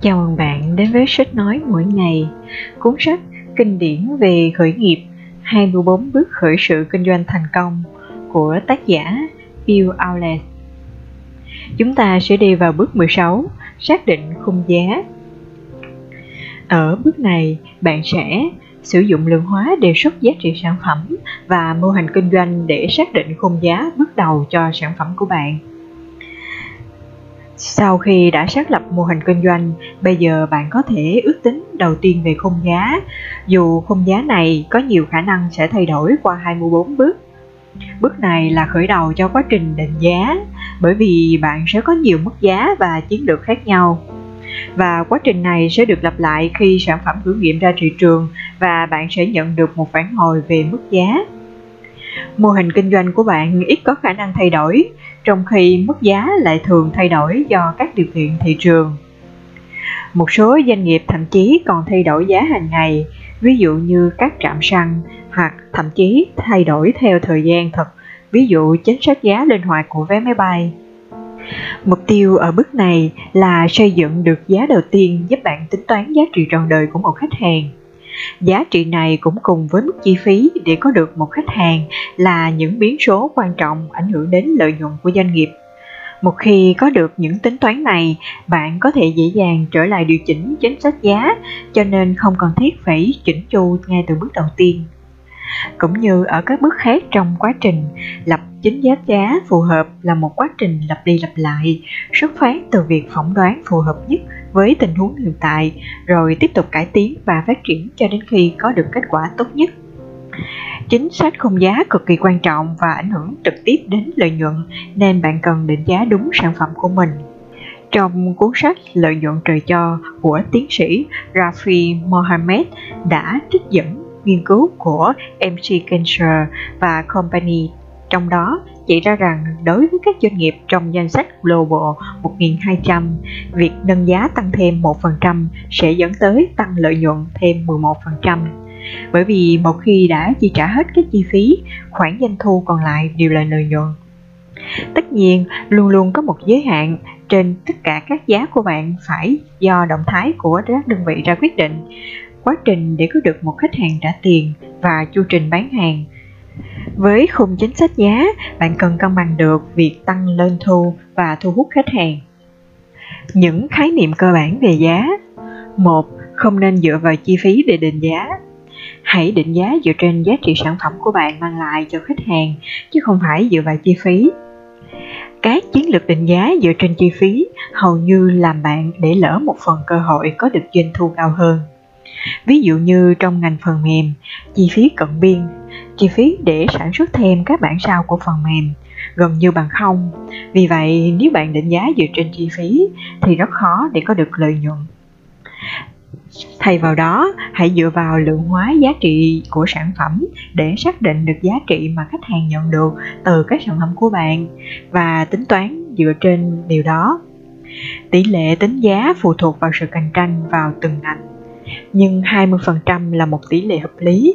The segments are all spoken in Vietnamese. Chào mừng bạn đến với Sách Nói Mỗi Ngày, cuốn sách kinh điển về khởi nghiệp 24 bước khởi sự kinh doanh thành công của tác giả Bill Aulet. Chúng ta sẽ đi vào bước 16, xác định khung giá. Ở bước này, bạn sẽ sử dụng lượng hóa đề xuất giá trị sản phẩm và mô hình kinh doanh để xác định khung giá bước đầu cho sản phẩm của bạn. Sau khi đã xác lập mô hình kinh doanh, bây giờ bạn có thể ước tính đầu tiên về khung giá, dù khung giá này có nhiều khả năng sẽ thay đổi qua 24 bước. Bước này là khởi đầu cho quá trình định giá, bởi vì bạn sẽ có nhiều mức giá và chiến lược khác nhau. Và quá trình này sẽ được lặp lại khi sản phẩm thử nghiệm ra thị trường và bạn sẽ nhận được một phản hồi về mức giá. Mô hình kinh doanh của bạn ít có khả năng thay đổi, trong khi mức giá lại thường thay đổi do các điều kiện thị trường. Một số doanh nghiệp thậm chí còn thay đổi giá hàng ngày, ví dụ như các trạm xăng, hoặc thậm chí thay đổi theo thời gian thực, ví dụ chính sách giá linh hoạt của vé máy bay. Mục tiêu ở bước này là xây dựng được giá đầu tiên giúp bạn tính toán giá trị trọn đời của một khách hàng. Giá trị này cũng cùng với mức chi phí để có được một khách hàng là những biến số quan trọng ảnh hưởng đến lợi nhuận của doanh nghiệp. Một khi có được những tính toán này, bạn có thể dễ dàng trở lại điều chỉnh chính sách giá, cho nên không cần thiết phải chỉnh chu ngay từ bước đầu tiên. Cũng như ở các bước khác trong quá trình, lập chính sách giá phù hợp là một quá trình lặp đi lặp lại, xuất phát từ việc phỏng đoán phù hợp nhất với tình huống hiện tại, rồi tiếp tục cải tiến và phát triển cho đến khi có được kết quả tốt nhất. Chính sách khung giá cực kỳ quan trọng và ảnh hưởng trực tiếp đến lợi nhuận, nên bạn cần định giá đúng sản phẩm của mình. Trong cuốn sách Lợi nhuận trời cho của tiến sĩ Rafi Mohammed đã trích dẫn nghiên cứu của McKinsey và Company, trong đó chỉ ra rằng đối với các doanh nghiệp trong danh sách Global 1200, việc nâng giá tăng thêm 1% sẽ dẫn tới tăng lợi nhuận thêm 11%. Bởi vì một khi đã chi trả hết các chi phí, khoản doanh thu còn lại đều là lợi nhuận. Tất nhiên, luôn luôn có một giới hạn, trên tất cả các giá của bạn phải do động thái của các đơn vị ra quyết định, quá trình để có được một khách hàng trả tiền và chu trình bán hàng. Với khung chính sách giá, bạn cần cân bằng được việc tăng lên thu và thu hút khách hàng. Những khái niệm cơ bản về giá. 1. Không nên dựa vào chi phí để định giá. Hãy định giá dựa trên giá trị sản phẩm của bạn mang lại cho khách hàng, chứ không phải dựa vào chi phí. Các chiến lược định giá dựa trên chi phí hầu như làm bạn để lỡ một phần cơ hội có được doanh thu cao hơn. Ví dụ như trong ngành phần mềm, chi phí cận biên, chi phí để sản xuất thêm các bản sao của phần mềm gần như bằng không. Vì vậy, nếu bạn định giá dựa trên chi phí thì rất khó để có được lợi nhuận. Thay vào đó, hãy dựa vào lượng hóa giá trị của sản phẩm để xác định được giá trị mà khách hàng nhận được từ các sản phẩm của bạn và tính toán dựa trên điều đó. Tỷ lệ tính giá phụ thuộc vào sự cạnh tranh vào từng ngành, nhưng 20% là một tỷ lệ hợp lý.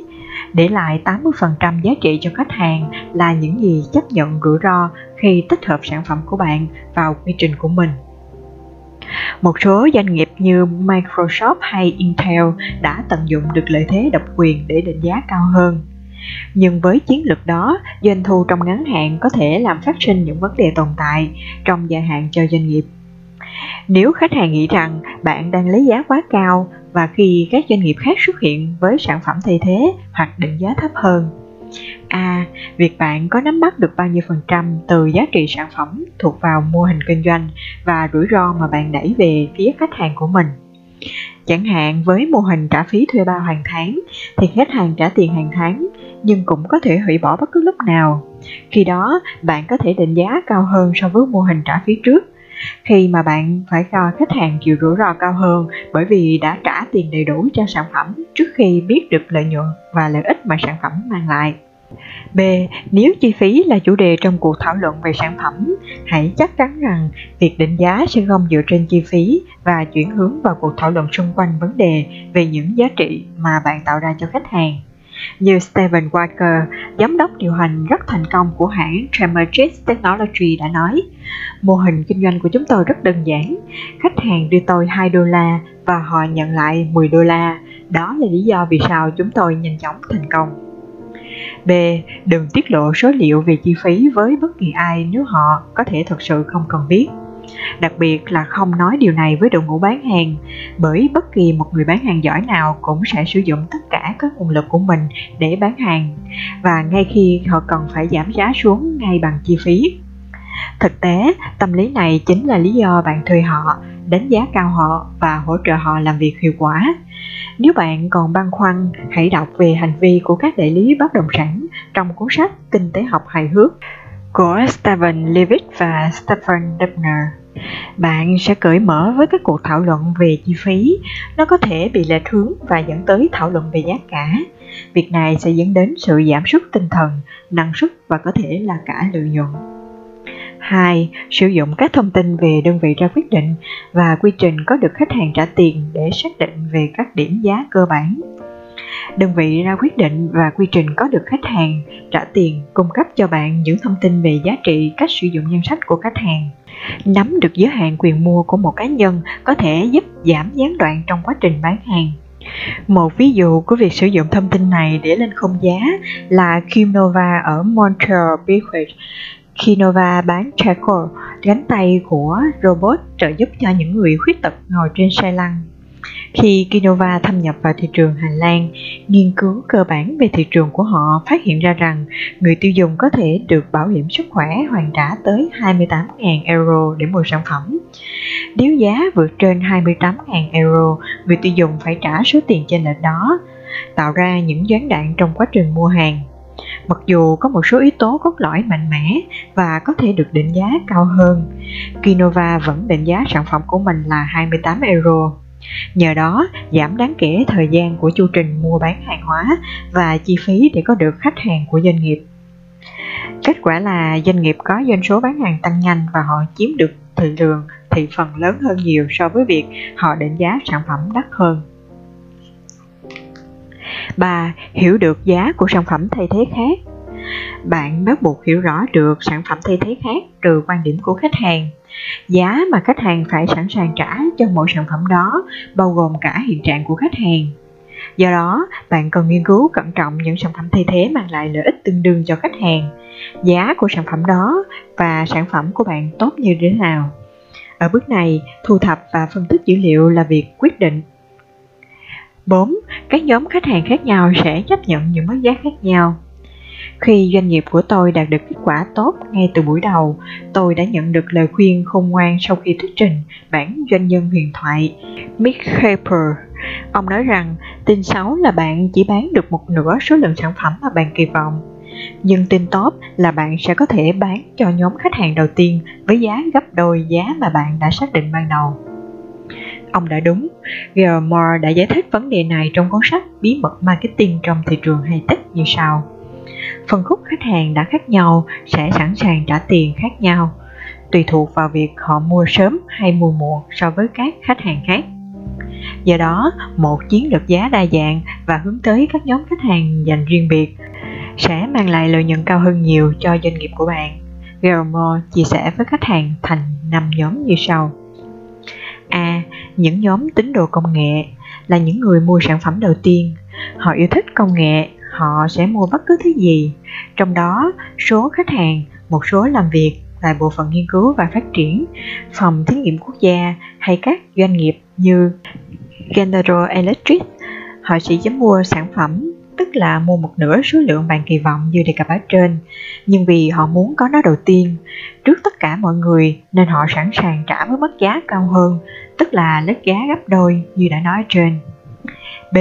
Để lại 80% giá trị cho khách hàng là những gì chấp nhận rủi ro khi tích hợp sản phẩm của bạn vào quy trình của mình. Một số doanh nghiệp như Microsoft hay Intel đã tận dụng được lợi thế độc quyền để định giá cao hơn. Nhưng với chiến lược đó, doanh thu trong ngắn hạn có thể làm phát sinh những vấn đề tồn tại trong dài hạn cho doanh nghiệp. Nếu khách hàng nghĩ rằng bạn đang lấy giá quá cao, và khi các doanh nghiệp khác xuất hiện với sản phẩm thay thế hoặc định giá thấp hơn. A. Việc bạn có nắm bắt được bao nhiêu phần trăm từ giá trị sản phẩm thuộc vào mô hình kinh doanh và rủi ro mà bạn đẩy về phía khách hàng của mình. Chẳng hạn với mô hình trả phí thuê bao hàng tháng thì khách hàng trả tiền hàng tháng nhưng cũng có thể hủy bỏ bất cứ lúc nào. Khi đó, bạn có thể định giá cao hơn so với mô hình trả phí trước, khi mà bạn phải cho khách hàng chịu rủi ro cao hơn bởi vì đã trả tiền đầy đủ cho sản phẩm trước khi biết được lợi nhuận và lợi ích mà sản phẩm mang lại. B. Nếu chi phí là chủ đề trong cuộc thảo luận về sản phẩm, hãy chắc chắn rằng việc định giá sẽ không dựa trên chi phí và chuyển hướng vào cuộc thảo luận xung quanh vấn đề về những giá trị mà bạn tạo ra cho khách hàng. như Stephen Walker, giám đốc điều hành rất thành công của hãng Tremertest Technology đã nói, mô hình kinh doanh của chúng tôi rất đơn giản. Khách hàng đưa tôi $2 và họ nhận lại $10. Đó là lý do vì sao chúng tôi nhanh chóng thành công. B. Đừng tiết lộ số liệu về chi phí với bất kỳ ai nếu họ có thể thực sự không cần biết. Đặc biệt là không nói điều này với đội ngũ bán hàng, bởi bất kỳ một người bán hàng giỏi nào cũng sẽ sử dụng tất cả các nguồn lực của mình để bán hàng, và ngay khi họ cần phải giảm giá xuống ngay bằng chi phí. Thực tế, tâm lý này chính là lý do bạn thuê họ, đánh giá cao họ và hỗ trợ họ làm việc hiệu quả. Nếu bạn còn băn khoăn, hãy đọc về hành vi của các đại lý bất động sản trong cuốn sách Kinh tế học hài hước của Steven Levitt và Stephen Dubner. Bạn sẽ cởi mở với các cuộc thảo luận về chi phí, nó có thể bị lệch hướng và dẫn tới thảo luận về giá cả. Việc này sẽ dẫn đến sự giảm sút tinh thần, năng suất và có thể là cả lợi nhuận. 2. Sử dụng các thông tin về đơn vị ra quyết định và quy trình có được khách hàng trả tiền để xác định về các điểm giá cơ bản. Đơn vị ra quyết định và quy trình có được khách hàng trả tiền cung cấp cho bạn những thông tin về giá trị cách sử dụng ngân sách của khách hàng. Nắm được giới hạn quyền mua của một cá nhân có thể giúp giảm gián đoạn trong quá trình bán hàng. Một ví dụ của việc sử dụng thông tin này để lên khung giá là Kinova ở Montreal, Quebec. Kinova bán charcoal, gánh tay của robot trợ giúp cho những người khuyết tật ngồi trên xe lăn. Khi Kinova thâm nhập vào thị trường Hà Lan, nghiên cứu cơ bản về thị trường của họ phát hiện ra rằng người tiêu dùng có thể được bảo hiểm sức khỏe hoàn trả tới 28.000 euro để mua sản phẩm. Nếu giá vượt trên 28.000 euro, người tiêu dùng phải trả số tiền chênh lệch đó, tạo ra những gián đoạn trong quá trình mua hàng. Mặc dù có một số yếu tố cốt lõi mạnh mẽ và có thể được định giá cao hơn, Kinova vẫn định giá sản phẩm của mình là 28 euro. Nhờ đó, giảm đáng kể thời gian của chu trình mua bán hàng hóa và chi phí để có được khách hàng của doanh nghiệp. Kết quả là doanh nghiệp có doanh số bán hàng tăng nhanh và họ chiếm được thị phần lớn hơn nhiều so với việc họ định giá sản phẩm đắt hơn. 3. Hiểu được giá của sản phẩm thay thế khác. Bạn bắt buộc hiểu rõ được sản phẩm thay thế khác từ quan điểm của khách hàng. Giá mà khách hàng phải sẵn sàng trả cho mỗi sản phẩm đó bao gồm cả hiện trạng của khách hàng. Do đó, bạn cần nghiên cứu cẩn trọng những sản phẩm thay thế mang lại lợi ích tương đương cho khách hàng, giá của sản phẩm đó và sản phẩm của bạn tốt như thế nào. Ở bước này, thu thập và phân tích dữ liệu là việc quyết định. 4. Các nhóm khách hàng khác nhau sẽ chấp nhận những mức giá khác nhau. Khi doanh nghiệp của tôi đạt được kết quả tốt ngay từ buổi đầu, tôi đã nhận được lời khuyên khôn ngoan sau khi thuyết trình bản doanh nhân huyền thoại Mick Keper. Ông nói rằng tin xấu là bạn chỉ bán được một nửa số lượng sản phẩm mà bạn kỳ vọng. Nhưng tin tốt là bạn sẽ có thể bán cho nhóm khách hàng đầu tiên với giá gấp đôi giá mà bạn đã xác định ban đầu. Ông đã đúng. Gilmore đã giải thích vấn đề này trong cuốn sách Bí mật marketing trong thị trường high-tech như sau. Phân khúc khách hàng đã khác nhau sẽ sẵn sàng trả tiền khác nhau, tùy thuộc vào việc họ mua sớm hay mua muộn so với các khách hàng khác. Do đó, một chiến lược giá đa dạng và hướng tới các nhóm khách hàng dành riêng biệt sẽ mang lại lợi nhuận cao hơn nhiều cho doanh nghiệp của bạn. Gilmore chia sẻ với khách hàng thành 5 nhóm như sau. A. Những nhóm tín đồ công nghệ là những người mua sản phẩm đầu tiên. Họ yêu thích công nghệ, họ sẽ mua bất cứ thứ gì. Trong đó, số khách hàng, một số làm việc tại Bộ phận Nghiên cứu và Phát triển, Phòng Thí nghiệm Quốc gia hay các doanh nghiệp như General Electric. Họ sẽ mua sản phẩm, tức là mua một nửa số lượng bạn kỳ vọng như đề cập ở trên, nhưng vì họ muốn có nó đầu tiên, trước tất cả mọi người, nên họ sẵn sàng trả với mức giá cao hơn, tức là lết giá gấp đôi như đã nói trên. B.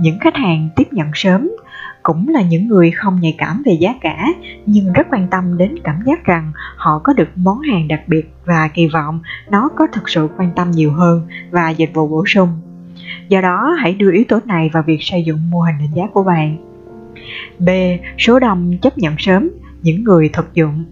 Những khách hàng tiếp nhận sớm cũng là những người không nhạy cảm về giá cả, nhưng rất quan tâm đến cảm giác rằng họ có được món hàng đặc biệt và kỳ vọng nó có thực sự quan tâm nhiều hơn và dịch vụ bổ sung. Do đó, hãy đưa yếu tố này vào việc xây dựng mô hình định giá của bạn. B. Số đông chấp nhận sớm, những người thực dụng.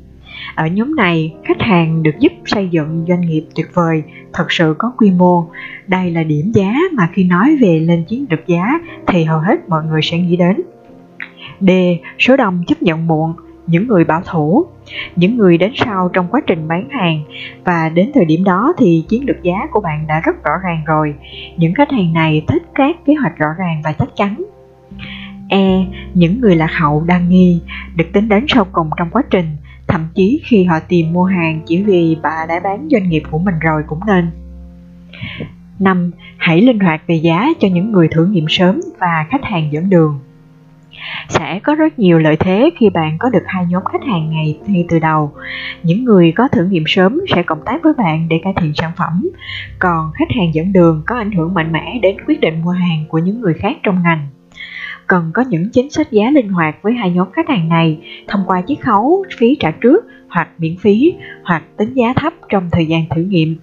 Ở nhóm này, khách hàng được giúp xây dựng doanh nghiệp tuyệt vời, thật sự có quy mô. Đây là điểm giá mà khi nói về lên chiến lược giá thì hầu hết mọi người sẽ nghĩ đến. D. Số đông chấp nhận muộn, những người bảo thủ, những người đến sau trong quá trình bán hàng và đến thời điểm đó thì chiến lược giá của bạn đã rất rõ ràng rồi. Những khách hàng này thích các kế hoạch rõ ràng và chắc chắn. E. Những người lạc hậu đa nghi, được tính đến sau cùng trong quá trình, thậm chí khi họ tìm mua hàng chỉ vì bà đã bán doanh nghiệp của mình rồi cũng nên. 5. Hãy linh hoạt về giá cho những người thử nghiệm sớm và khách hàng dẫn đường. Sẽ có rất nhiều lợi thế khi bạn có được hai nhóm khách hàng ngay từ đầu. Những người có thử nghiệm sớm sẽ cộng tác với bạn để cải thiện sản phẩm, còn khách hàng dẫn đường có ảnh hưởng mạnh mẽ đến quyết định mua hàng của những người khác trong ngành. Cần có những chính sách giá linh hoạt với hai nhóm khách hàng này thông qua chiết khấu, phí trả trước hoặc miễn phí, hoặc tính giá thấp trong thời gian thử nghiệm,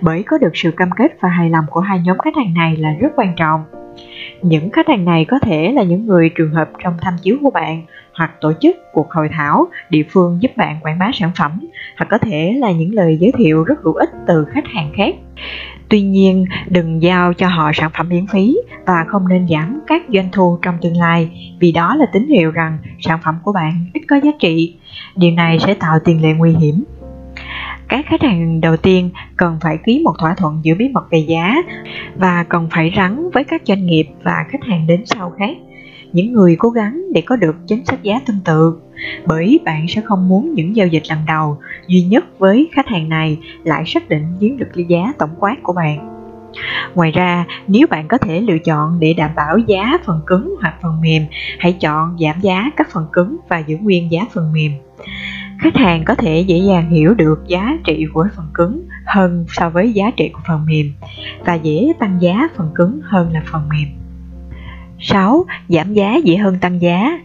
bởi có được sự cam kết và hài lòng của hai nhóm khách hàng này là rất quan trọng. Những khách hàng này có thể là những người trường hợp trong tham chiếu của bạn, hoặc tổ chức cuộc hội thảo địa phương giúp bạn quảng bá sản phẩm, hoặc có thể là những lời giới thiệu rất hữu ích từ khách hàng khác. Tuy nhiên, đừng giao cho họ sản phẩm miễn phí và không nên giảm các doanh thu trong tương lai, vì đó là tín hiệu rằng sản phẩm của bạn ít có giá trị. Điều này sẽ tạo tiền lệ nguy hiểm. Các khách hàng đầu tiên cần phải ký một thỏa thuận giữ bí mật về giá và cần phải rắn với các doanh nghiệp và khách hàng đến sau khác, những người cố gắng để có được chính sách giá tương tự, bởi bạn sẽ không muốn những giao dịch lần đầu duy nhất với khách hàng này lại xác định chiến lược giá tổng quát của bạn. Ngoài ra, nếu bạn có thể lựa chọn để đảm bảo giá phần cứng hoặc phần mềm, hãy chọn giảm giá các phần cứng và giữ nguyên giá phần mềm. Khách hàng có thể dễ dàng hiểu được giá trị của phần cứng hơn so với giá trị của phần mềm và dễ tăng giá phần cứng hơn là phần mềm. 6. Giảm giá dễ hơn tăng giá.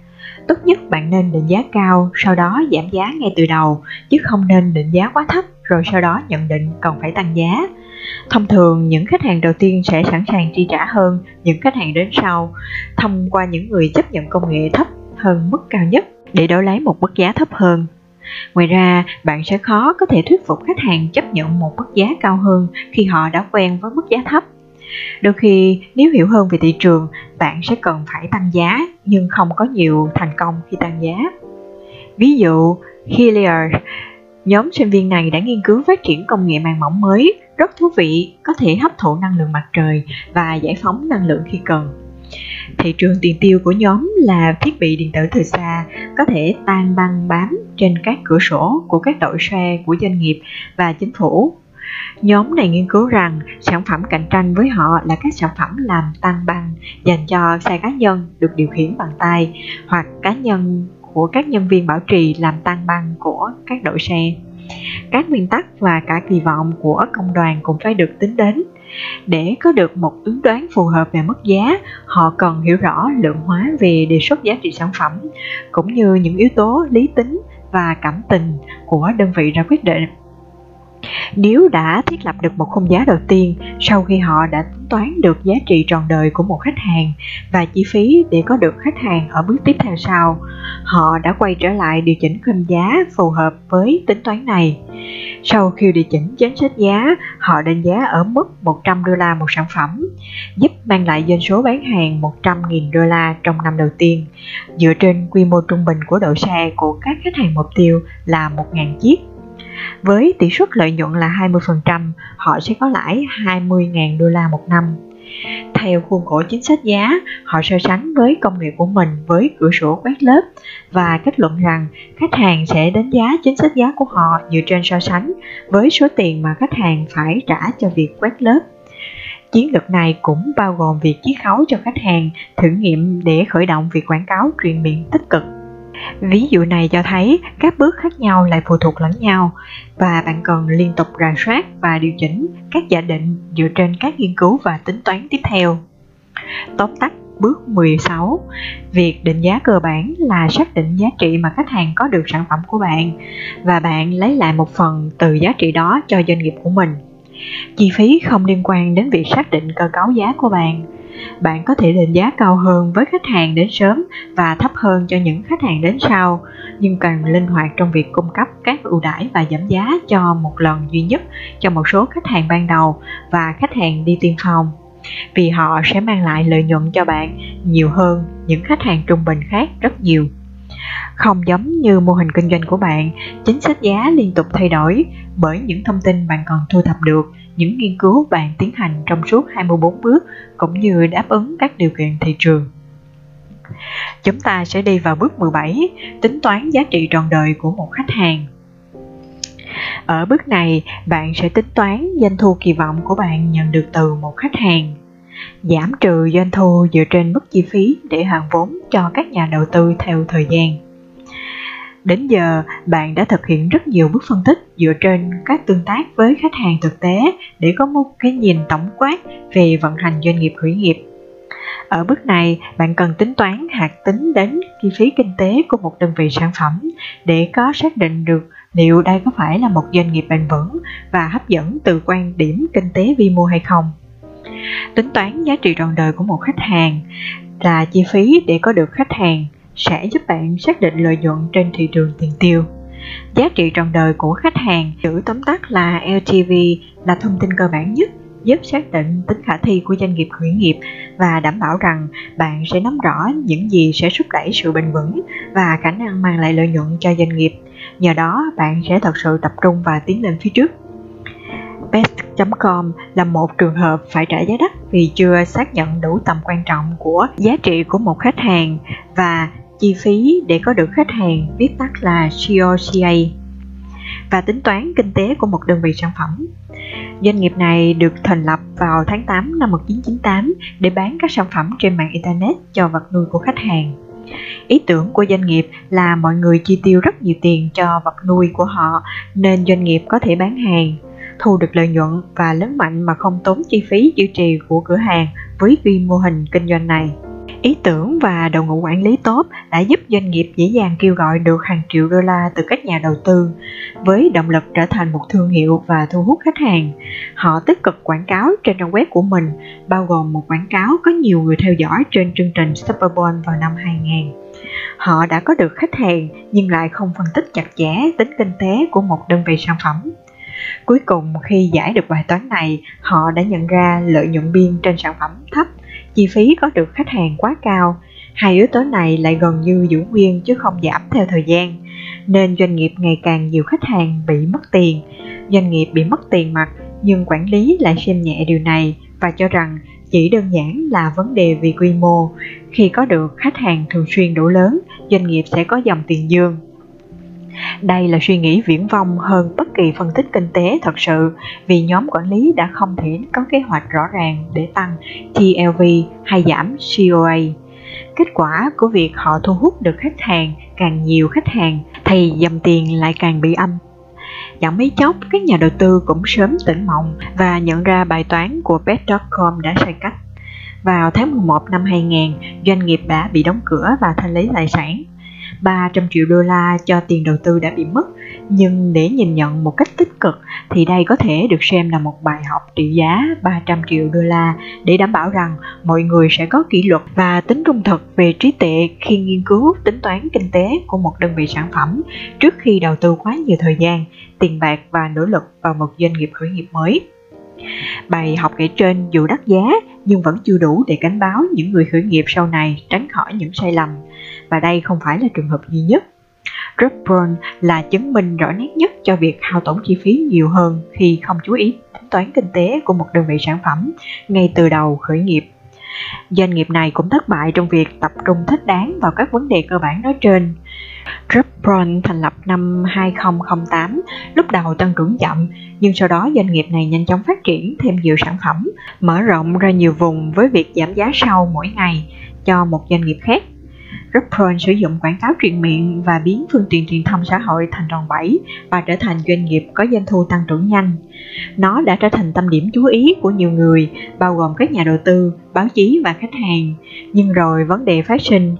Tốt nhất bạn nên định giá cao, sau đó giảm giá ngay từ đầu, chứ không nên định giá quá thấp rồi sau đó nhận định còn phải tăng giá. Thông thường, những khách hàng đầu tiên sẽ sẵn sàng chi trả hơn những khách hàng đến sau, thông qua những người chấp nhận công nghệ thấp hơn mức cao nhất để đổi lấy một mức giá thấp hơn. Ngoài ra, bạn sẽ khó có thể thuyết phục khách hàng chấp nhận một mức giá cao hơn khi họ đã quen với mức giá thấp. Đôi khi, nếu hiểu hơn về thị trường, bạn sẽ cần phải tăng giá nhưng không có nhiều thành công khi tăng giá. Ví dụ, Hillier, nhóm sinh viên này đã nghiên cứu phát triển công nghệ màng mỏng mới, rất thú vị, có thể hấp thụ năng lượng mặt trời và giải phóng năng lượng khi cần. Thị trường tiền tiêu của nhóm là thiết bị điện tử từ xa, có thể tan băng bám trên các cửa sổ của các đội xe của doanh nghiệp và chính phủ. Nhóm này nghiên cứu rằng sản phẩm cạnh tranh với họ là các sản phẩm làm tan băng dành cho xe cá nhân được điều khiển bằng tay, hoặc cá nhân của các nhân viên bảo trì làm tan băng của các đội xe. Các nguyên tắc và cả kỳ vọng của công đoàn cũng phải được tính đến. Để có được một ứng đoán phù hợp về mức giá, họ cần hiểu rõ lượng hóa về đề xuất giá trị sản phẩm, cũng như những yếu tố lý tính và cảm tình của đơn vị ra quyết định. Nếu đã thiết lập được một khung giá đầu tiên, sau khi họ đã tính toán được giá trị trọn đời của một khách hàng và chi phí để có được khách hàng ở bước tiếp theo sau, họ đã quay trở lại điều chỉnh khung giá phù hợp với tính toán này. Sau khi điều chỉnh chính sách giá, họ định giá ở mức $100 một sản phẩm, giúp mang lại doanh số bán hàng $100,000 trong năm đầu tiên, dựa trên quy mô trung bình của đội xe của các khách hàng mục tiêu là 1.000 chiếc. Với tỷ suất lợi nhuận là 20%, họ sẽ có lãi $20,000 một năm. Theo khuôn khổ chính sách giá, họ so sánh với công nghệ của mình với cửa sổ quét lớp và kết luận rằng khách hàng sẽ đánh giá chính sách giá của họ dựa trên so sánh với số tiền mà khách hàng phải trả cho việc quét lớp. Chiến lược này cũng bao gồm việc chiết khấu cho khách hàng thử nghiệm để khởi động việc quảng cáo truyền miệng tích cực. Ví dụ này cho thấy các bước khác nhau lại phụ thuộc lẫn nhau, và bạn cần liên tục rà soát và điều chỉnh các giả định dựa trên các nghiên cứu và tính toán tiếp theo. Tóm tắt bước 16. Việc định giá cơ bản là xác định giá trị mà khách hàng có được sản phẩm của bạn, và bạn lấy lại một phần từ giá trị đó cho doanh nghiệp của mình. Chi phí không liên quan đến việc xác định cơ cấu giá của bạn. Bạn có thể định giá cao hơn với khách hàng đến sớm và thấp hơn cho những khách hàng đến sau, nhưng cần linh hoạt trong việc cung cấp các ưu đãi và giảm giá cho một lần duy nhất cho một số khách hàng ban đầu và khách hàng đi tiên phong. vì họ sẽ mang lại lợi nhuận cho bạn nhiều hơn những khách hàng trung bình khác rất nhiều. Không giống như mô hình kinh doanh của bạn, chính sách giá liên tục thay đổi bởi những thông tin bạn còn thu thập được, những nghiên cứu bạn tiến hành trong suốt 24 bước, cũng như đáp ứng các điều kiện thị trường. Chúng ta sẽ đi vào bước 17, tính toán giá trị trọn đời của một khách hàng. Ở bước này, bạn sẽ tính toán doanh thu kỳ vọng của bạn nhận được từ một khách hàng, giảm trừ doanh thu dựa trên mức chi phí để hoàn vốn cho các nhà đầu tư theo thời gian. Đến giờ, bạn đã thực hiện rất nhiều bước phân tích dựa trên các tương tác với khách hàng thực tế để có một cái nhìn tổng quát về vận hành doanh nghiệp khởi nghiệp. Ở bước này, bạn cần tính toán hạt tính đến chi phí kinh tế của một đơn vị sản phẩm để có xác định được liệu đây có phải là một doanh nghiệp bền vững và hấp dẫn từ quan điểm kinh tế vi mô hay không. Tính toán giá trị trọn đời của một khách hàng là chi phí để có được khách hàng sẽ giúp bạn xác định lợi nhuận trên thị trường tiền tiêu. Giá trị trọn đời của khách hàng, chữ tóm tắt là LTV, là thông tin cơ bản nhất giúp xác định tính khả thi của doanh nghiệp khởi nghiệp và đảm bảo rằng bạn sẽ nắm rõ những gì sẽ thúc đẩy sự bền vững và khả năng mang lại lợi nhuận cho doanh nghiệp. Nhờ đó, bạn sẽ thật sự tập trung và tiến lên phía trước. Best.com là một trường hợp phải trả giá đắt vì chưa xác nhận đủ tầm quan trọng của giá trị của một khách hàng và chi phí để có được khách hàng, viết tắt là COCA, và tính toán kinh tế của một đơn vị sản phẩm. Doanh nghiệp này được thành lập vào tháng 8 năm 1998 để bán các sản phẩm trên mạng Internet cho vật nuôi của khách hàng. Ý tưởng của doanh nghiệp là mọi người chi tiêu rất nhiều tiền cho vật nuôi của họ nên doanh nghiệp có thể bán hàng, thu được lợi nhuận và lớn mạnh mà không tốn chi phí duy trì của cửa hàng với quy mô hình kinh doanh này. Ý tưởng và đội ngũ quản lý tốt đã giúp doanh nghiệp dễ dàng kêu gọi được hàng triệu đô la từ các nhà đầu tư. Với động lực trở thành một thương hiệu và thu hút khách hàng, họ tích cực quảng cáo trên trang web của mình, bao gồm một quảng cáo có nhiều người theo dõi trên chương trình Super Bowl vào năm 2000. Họ đã có được khách hàng nhưng lại không phân tích chặt chẽ tính kinh tế của một đơn vị sản phẩm. Cuối cùng, khi giải được bài toán này, họ đã nhận ra lợi nhuận biên trên sản phẩm thấp, chi phí có được khách hàng quá cao. Hai yếu tố này lại gần như giữ nguyên chứ không giảm theo thời gian, nên doanh nghiệp ngày càng nhiều khách hàng bị mất tiền. Doanh nghiệp bị mất tiền mặt, nhưng quản lý lại xem nhẹ điều này và cho rằng chỉ đơn giản là vấn đề vì quy mô. Khi có được khách hàng thường xuyên đủ lớn, doanh nghiệp sẽ có dòng tiền dương. Đây là suy nghĩ viển vông hơn bất kỳ phân tích kinh tế thật sự, vì nhóm quản lý đã không thể có kế hoạch rõ ràng để tăng TLV hay giảm COA. Kết quả của việc họ thu hút được khách hàng, càng nhiều khách hàng thì dòng tiền lại càng bị âm. Chẳng mấy chốc, các nhà đầu tư cũng sớm tỉnh mộng và nhận ra bài toán của Pets.com đã sai cách. Vào tháng 11 năm 2000, doanh nghiệp đã bị đóng cửa và thanh lý tài sản. 300 triệu đô la cho tiền đầu tư đã bị mất, nhưng để nhìn nhận một cách tích cực thì đây có thể được xem là một bài học trị giá 300 triệu đô la để đảm bảo rằng mọi người sẽ có kỷ luật và tính trung thực về trí tuệ khi nghiên cứu tính toán kinh tế của một đơn vị sản phẩm trước khi đầu tư quá nhiều thời gian, tiền bạc và nỗ lực vào một doanh nghiệp khởi nghiệp mới. Bài học kể trên dù đắt giá nhưng vẫn chưa đủ để cảnh báo những người khởi nghiệp sau này tránh khỏi những sai lầm. Và đây không phải là trường hợp duy nhất. Groupon là chứng minh rõ nét nhất cho việc hao tổn chi phí nhiều hơn khi không chú ý tính toán kinh tế của một đơn vị sản phẩm ngay từ đầu khởi nghiệp. Doanh nghiệp này cũng thất bại trong việc tập trung thích đáng vào các vấn đề cơ bản nói trên. Groupon thành lập năm 2008, lúc đầu tăng trưởng chậm, nhưng sau đó doanh nghiệp này nhanh chóng phát triển thêm nhiều sản phẩm, mở rộng ra nhiều vùng với việc giảm giá sau mỗi ngày cho một doanh nghiệp khác. Groupon sử dụng quảng cáo truyền miệng và biến phương tiện truyền thông xã hội thành đòn bẩy và trở thành doanh nghiệp có doanh thu tăng trưởng nhanh. Nó đã trở thành tâm điểm chú ý của nhiều người, bao gồm các nhà đầu tư, báo chí và khách hàng. Nhưng rồi vấn đề phát sinh,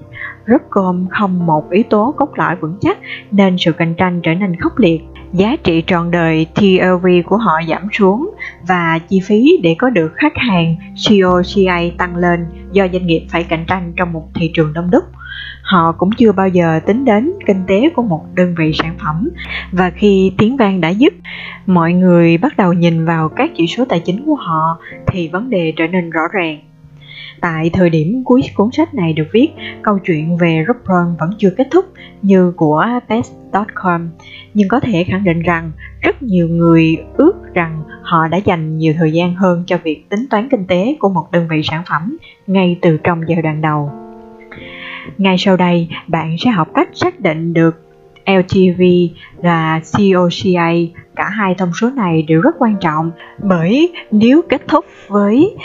Groupon không một yếu tố cốt lõi vững chắc nên sự cạnh tranh trở nên khốc liệt. Giá trị trọn đời TLV của họ giảm xuống và chi phí để có được khách hàng COCA tăng lên do doanh nghiệp phải cạnh tranh trong một thị trường đông đúc. Họ cũng chưa bao giờ tính đến kinh tế của một đơn vị sản phẩm. Và khi tiếng vang đã dứt, mọi người bắt đầu nhìn vào các chỉ số tài chính của họ thì vấn đề trở nên rõ ràng. Tại thời điểm cuối cuốn sách này được viết, câu chuyện về Groupon vẫn chưa kết thúc như của Pets.com, nhưng có thể khẳng định rằng rất nhiều người ước rằng họ đã dành nhiều thời gian hơn cho việc tính toán kinh tế của một đơn vị sản phẩm ngay từ trong giai đoạn đầu. Ngay sau đây, bạn sẽ học cách xác định được LTV và COCA, cả hai thông số này đều rất quan trọng, bởi nếu kết thúc với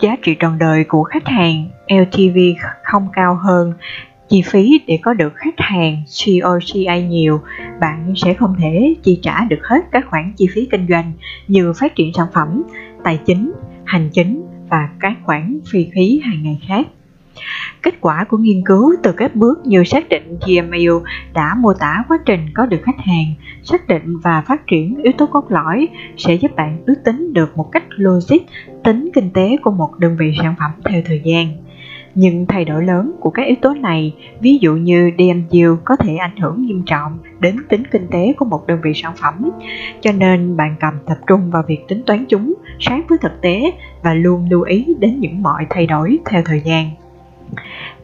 giá trị trọn đời của khách hàng LTV không cao hơn chi phí để có được khách hàng COCA nhiều, bạn sẽ không thể chi trả được hết các khoản chi phí kinh doanh như phát triển sản phẩm, tài chính, hành chính và các khoản phi phí hàng ngày khác. Kết quả của nghiên cứu từ các bước như xác định GMU đã mô tả quá trình có được khách hàng, xác định và phát triển yếu tố cốt lõi sẽ giúp bạn ước tính được một cách logic tính kinh tế của một đơn vị sản phẩm theo thời gian. Những thay đổi lớn của các yếu tố này, ví dụ như DMU, có thể ảnh hưởng nghiêm trọng đến tính kinh tế của một đơn vị sản phẩm. Cho nên bạn cần tập trung vào việc tính toán chúng sát với thực tế và luôn lưu ý đến những mọi thay đổi theo thời gian.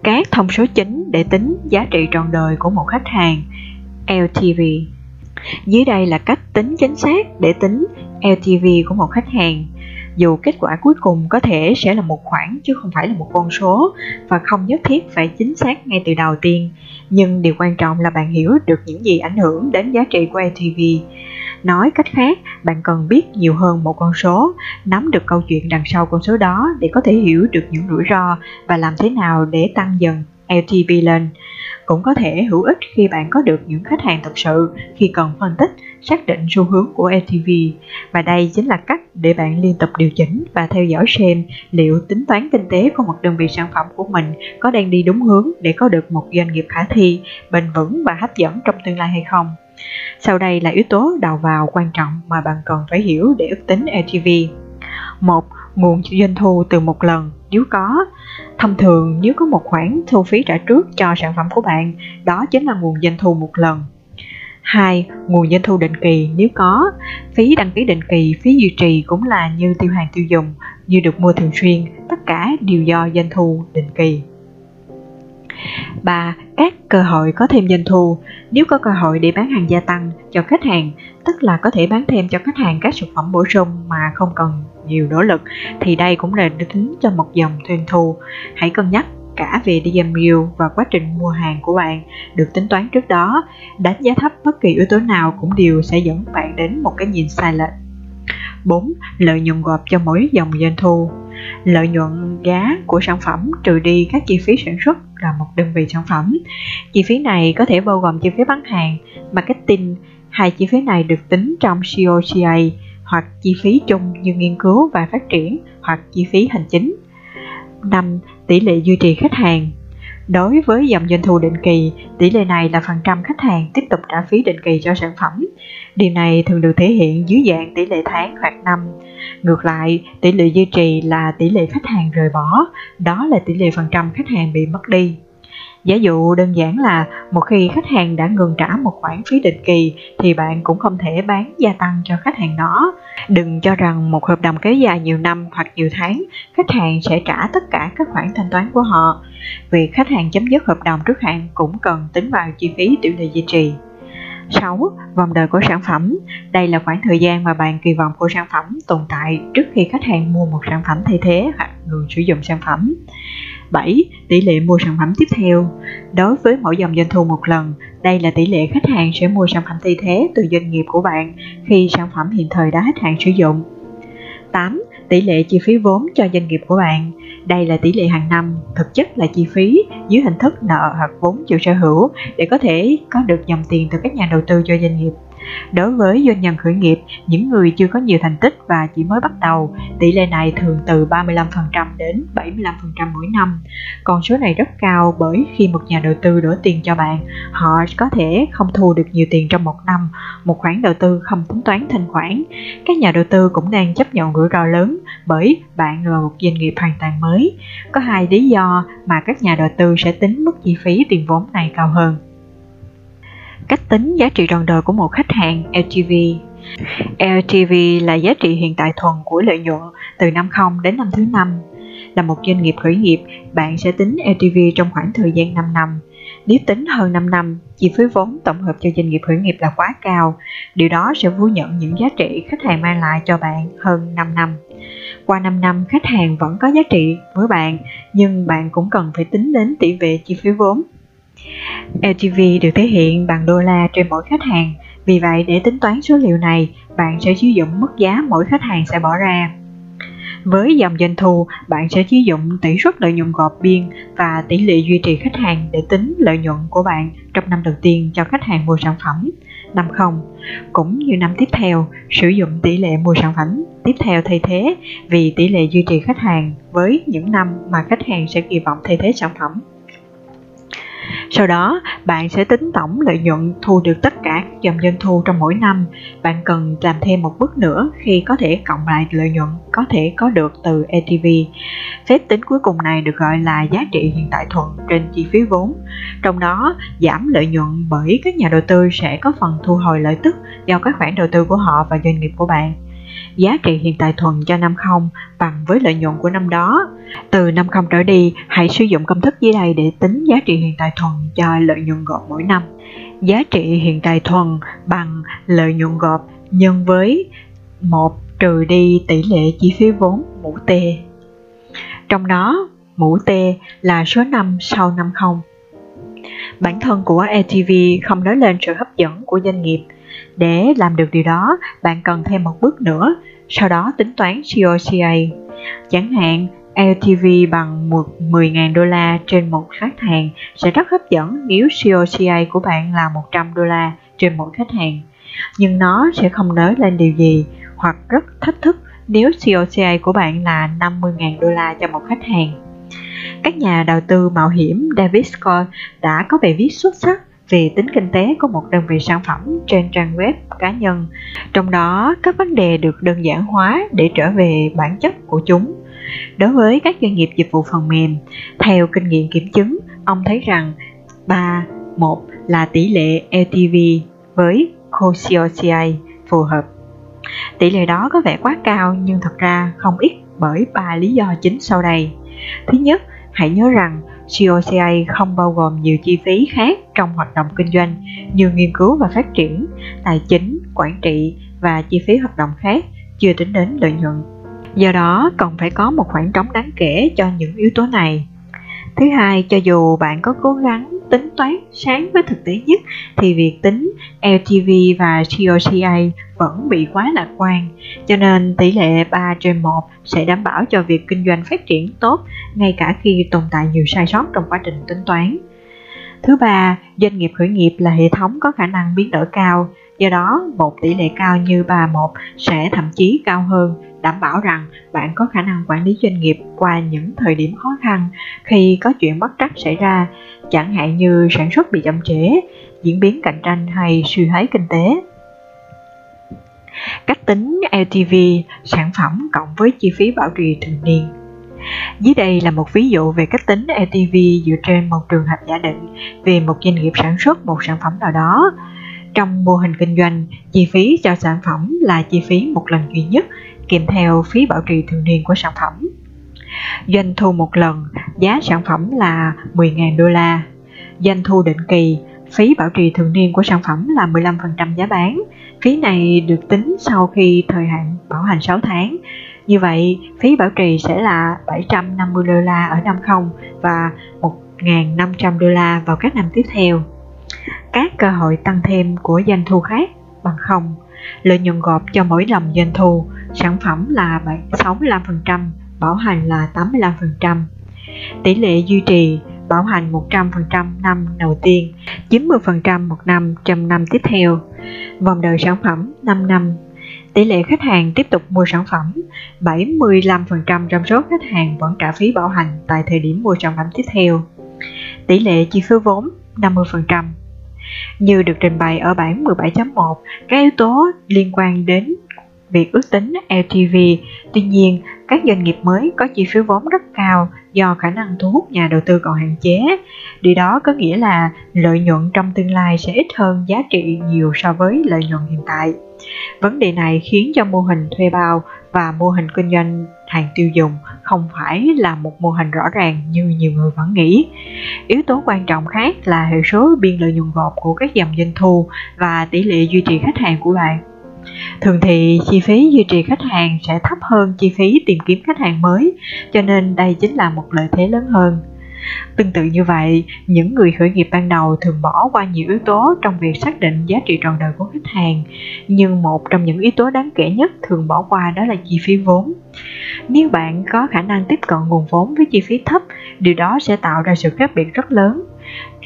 Các thông số chính để tính giá trị trọn đời của một khách hàng LTV. Dưới đây là cách tính chính xác để tính LTV của một khách hàng. Dù kết quả cuối cùng có thể sẽ là một khoản chứ không phải là một con số và không nhất thiết phải chính xác ngay từ đầu tiên, nhưng điều quan trọng là bạn hiểu được những gì ảnh hưởng đến giá trị của LTV. Nói cách khác, bạn cần biết nhiều hơn một con số, nắm được câu chuyện đằng sau con số đó để có thể hiểu được những rủi ro và làm thế nào để tăng dần LTV lên. Cũng có thể hữu ích khi bạn có được những khách hàng thực sự khi cần phân tích, xác định xu hướng của LTV. Và đây chính là cách để bạn liên tục điều chỉnh và theo dõi xem liệu tính toán kinh tế của một đơn vị sản phẩm của mình có đang đi đúng hướng để có được một doanh nghiệp khả thi, bền vững và hấp dẫn trong tương lai hay không. Sau đây là yếu tố đầu vào quan trọng mà bạn cần phải hiểu để ước tính LTV. 1. Nguồn doanh thu từ một lần, nếu có. Thông thường, nếu có một khoản thu phí trả trước cho sản phẩm của bạn, đó chính là nguồn doanh thu một lần. 2. Nguồn doanh thu định kỳ, nếu có. Phí đăng ký định kỳ, phí duy trì cũng là như tiêu hàng tiêu dùng, như được mua thường xuyên, tất cả đều do doanh thu định kỳ. 3. Các cơ hội có thêm doanh thu. Nếu có cơ hội để bán hàng gia tăng cho khách hàng, tức là có thể bán thêm cho khách hàng các sản phẩm bổ sung mà không cần nhiều nỗ lực, thì đây cũng là được tính cho một dòng doanh thu. Hãy cân nhắc cả về DMU và quá trình mua hàng của bạn được tính toán trước đó. Đánh giá thấp bất kỳ yếu tố nào cũng đều sẽ dẫn bạn đến một cái nhìn sai lệch. 4. Lợi nhuận gộp cho mỗi dòng doanh thu. Lợi nhuận giá của sản phẩm trừ đi các chi phí sản xuất là một đơn vị sản phẩm. Chi phí này có thể bao gồm chi phí bán hàng, marketing. Hai chi phí này được tính trong COCA, hoặc chi phí chung như nghiên cứu và phát triển, hoặc chi phí hành chính. 5. Tỷ lệ duy trì khách hàng. Đối với dòng doanh thu định kỳ, tỷ lệ này là phần trăm khách hàng tiếp tục trả phí định kỳ cho sản phẩm. Điều này thường được thể hiện dưới dạng tỷ lệ tháng hoặc năm. Ngược lại, tỷ lệ duy trì là tỷ lệ khách hàng rời bỏ, đó là tỷ lệ phần trăm khách hàng bị mất đi. Giả dụ đơn giản là một khi khách hàng đã ngừng trả một khoản phí định kỳ thì bạn cũng không thể bán gia tăng cho khách hàng đó. Đừng cho rằng một hợp đồng kéo dài nhiều năm hoặc nhiều tháng, khách hàng sẽ trả tất cả các khoản thanh toán của họ. Việc khách hàng chấm dứt hợp đồng trước hạn cũng cần tính vào chi phí tỷ lệ duy trì. 6. Vòng đời của sản phẩm. Đây là khoảng thời gian mà bạn kỳ vọng của sản phẩm tồn tại trước khi khách hàng mua một sản phẩm thay thế hoặc ngừng sử dụng sản phẩm. 7. Tỷ lệ mua sản phẩm tiếp theo. Đối với mỗi dòng doanh thu một lần, đây là tỷ lệ khách hàng sẽ mua sản phẩm thay thế từ doanh nghiệp của bạn khi sản phẩm hiện thời đã hết hạn sử dụng. 8. Tỷ lệ chi phí vốn cho doanh nghiệp của bạn. Đây là tỷ lệ hàng năm, thực chất là chi phí dưới hình thức nợ hoặc vốn chịu sở hữu để có thể có được dòng tiền từ các nhà đầu tư cho doanh nghiệp. Đối với doanh nhân khởi nghiệp, những người chưa có nhiều thành tích và chỉ mới bắt đầu, tỷ lệ này thường từ 35% đến 75% mỗi năm. Con số này rất cao bởi khi một nhà đầu tư đổ tiền cho bạn, họ có thể không thu được nhiều tiền trong một năm, một khoản đầu tư không tính toán thanh khoản. Các nhà đầu tư cũng đang chấp nhận rủi ro lớn bởi bạn là một doanh nghiệp hoàn toàn mới. Có hai lý do mà các nhà đầu tư sẽ tính mức chi phí tiền vốn này cao hơn. Cách tính giá trị trọn đời của một khách hàng LTV. LTV là giá trị hiện tại thuần của lợi nhuận từ năm 0 đến năm thứ 5. Là một doanh nghiệp khởi nghiệp, bạn sẽ tính LTV trong khoảng thời gian 5 năm. Nếu tính hơn 5 năm, chi phí vốn tổng hợp cho doanh nghiệp khởi nghiệp là quá cao. Điều đó sẽ vui nhận những giá trị khách hàng mang lại cho bạn hơn 5 năm. Qua 5 năm, khách hàng vẫn có giá trị với bạn, nhưng bạn cũng cần phải tính đến tỷ lệ chi phí vốn. LTV được thể hiện bằng đô la trên mỗi khách hàng. Vì vậy, để tính toán số liệu này, bạn sẽ sử dụng mức giá mỗi khách hàng sẽ bỏ ra. Với dòng doanh thu, bạn sẽ sử dụng tỷ suất lợi nhuận gộp biên và tỷ lệ duy trì khách hàng để tính lợi nhuận của bạn trong năm đầu tiên cho khách hàng mua sản phẩm, năm không. Cũng như năm tiếp theo, sử dụng tỷ lệ mua sản phẩm tiếp theo thay thế vì tỷ lệ duy trì khách hàng với những năm mà khách hàng sẽ kỳ vọng thay thế sản phẩm. Sau đó, bạn sẽ tính tổng lợi nhuận thu được tất cả các dòng doanh thu trong mỗi năm. Bạn cần làm thêm một bước nữa khi có thể cộng lại lợi nhuận có thể có được từ LTV. Phép tính cuối cùng này được gọi là giá trị hiện tại thuần trên chi phí vốn. Trong đó, giảm lợi nhuận bởi các nhà đầu tư sẽ có phần thu hồi lợi tức do các khoản đầu tư của họ và doanh nghiệp của bạn. Giá trị hiện tại thuần cho năm 0 bằng với lợi nhuận của năm đó. Từ năm 0 trở đi, hãy sử dụng công thức dưới đây để tính giá trị hiện tại thuần cho lợi nhuận gộp mỗi năm. Giá trị hiện tại thuần bằng lợi nhuận gộp nhân với 1 trừ đi tỷ lệ chi phí vốn mũ T. Trong đó, mũ T là số 5 sau năm 0. Bản thân của LTV không nói lên sự hấp dẫn của doanh nghiệp. Để làm được điều đó, bạn cần thêm một bước nữa, sau đó tính toán COCA. Chẳng hạn, LTV bằng 10.000 đô la trên một khách hàng sẽ rất hấp dẫn nếu COCA của bạn là 100 đô la trên mỗi khách hàng. Nhưng nó sẽ không nói lên điều gì hoặc rất thách thức nếu COCA của bạn là 50.000 đô la cho một khách hàng. Các nhà đầu tư mạo hiểm David Scott đã có bài viết xuất sắc về tính kinh tế của một đơn vị sản phẩm trên trang web cá nhân. Trong đó, các vấn đề được đơn giản hóa để trở về bản chất của chúng. Đối với các doanh nghiệp dịch vụ phần mềm, theo kinh nghiệm kiểm chứng, ông thấy rằng 3:1 là tỷ lệ LTV với COCA phù hợp. Tỷ lệ đó có vẻ quá cao nhưng thật ra không ít bởi 3 lý do chính sau đây. Thứ nhất, hãy nhớ rằng COCA không bao gồm nhiều chi phí khác trong hoạt động kinh doanh như nghiên cứu và phát triển, tài chính, quản trị và chi phí hoạt động khác, chưa tính đến lợi nhuận. Do đó, cần phải có một khoảng trống đáng kể cho những yếu tố này. Thứ hai, cho dù bạn có cố gắng tính toán sáng với thực tế nhất thì việc tính LTV và COCA vẫn bị quá lạc quan, cho nên tỷ lệ 3:1 sẽ đảm bảo cho việc kinh doanh phát triển tốt ngay cả khi tồn tại nhiều sai sót trong quá trình tính toán. Thứ ba, doanh nghiệp khởi nghiệp là hệ thống có khả năng biến đổi cao, do đó một tỷ lệ cao như 3:1 sẽ thậm chí cao hơn, đảm bảo rằng bạn có khả năng quản lý doanh nghiệp qua những thời điểm khó khăn khi có chuyện bất trắc xảy ra, chẳng hạn như sản xuất bị chậm trễ, diễn biến cạnh tranh hay suy thoái kinh tế. Cách tính LTV, sản phẩm cộng với chi phí bảo trì thường niên. Dưới đây là một ví dụ về cách tính LTV dựa trên một trường hợp giả định về một doanh nghiệp sản xuất một sản phẩm nào đó. Trong mô hình kinh doanh, chi phí cho sản phẩm là chi phí một lần duy nhất, kèm theo phí bảo trì thường niên của sản phẩm. Doanh thu một lần, giá sản phẩm là 10.000 đô la. Doanh thu định kỳ, phí bảo trì thường niên của sản phẩm là 15% giá bán. Phí này được tính sau khi thời hạn bảo hành 6 tháng. Như vậy, phí bảo trì sẽ là 750 đô la ở năm 0 và 1.500 đô la vào các năm tiếp theo. Các cơ hội tăng thêm của doanh thu khác bằng 0. Lợi nhuận gộp cho mỗi dòng doanh thu, sản phẩm là 65%, bảo hành là 85%. Tỷ lệ duy trì, bảo hành 100% năm đầu tiên, 90% một năm trong năm tiếp theo. Vòng đời sản phẩm 5 năm. Tỷ lệ khách hàng tiếp tục mua sản phẩm, 75% trong số khách hàng vẫn trả phí bảo hành tại thời điểm mua sản phẩm tiếp theo. Tỷ lệ chi phí vốn 50%. Như được trình bày ở bảng 17.1, các yếu tố liên quan đến việc ước tính LTV, tuy nhiên các doanh nghiệp mới có chi phí vốn rất cao do khả năng thu hút nhà đầu tư còn hạn chế. Điều đó có nghĩa là lợi nhuận trong tương lai sẽ ít hơn giá trị nhiều so với lợi nhuận hiện tại. Vấn đề này khiến cho mô hình thuê bao và mô hình kinh doanh hàng tiêu dùng không phải là một mô hình rõ ràng như nhiều người vẫn nghĩ. Yếu tố quan trọng khác là hệ số biên lợi nhuận gộp của các dòng doanh thu và tỷ lệ duy trì khách hàng của bạn. Thường thì chi phí duy trì khách hàng sẽ thấp hơn chi phí tìm kiếm khách hàng mới, cho nên đây chính là một lợi thế lớn hơn. Tương tự như vậy, những người khởi nghiệp ban đầu thường bỏ qua nhiều yếu tố trong việc xác định giá trị trọn đời của khách hàng, nhưng một trong những yếu tố đáng kể nhất thường bỏ qua đó là chi phí vốn. Nếu bạn có khả năng tiếp cận nguồn vốn với chi phí thấp, điều đó sẽ tạo ra sự khác biệt rất lớn.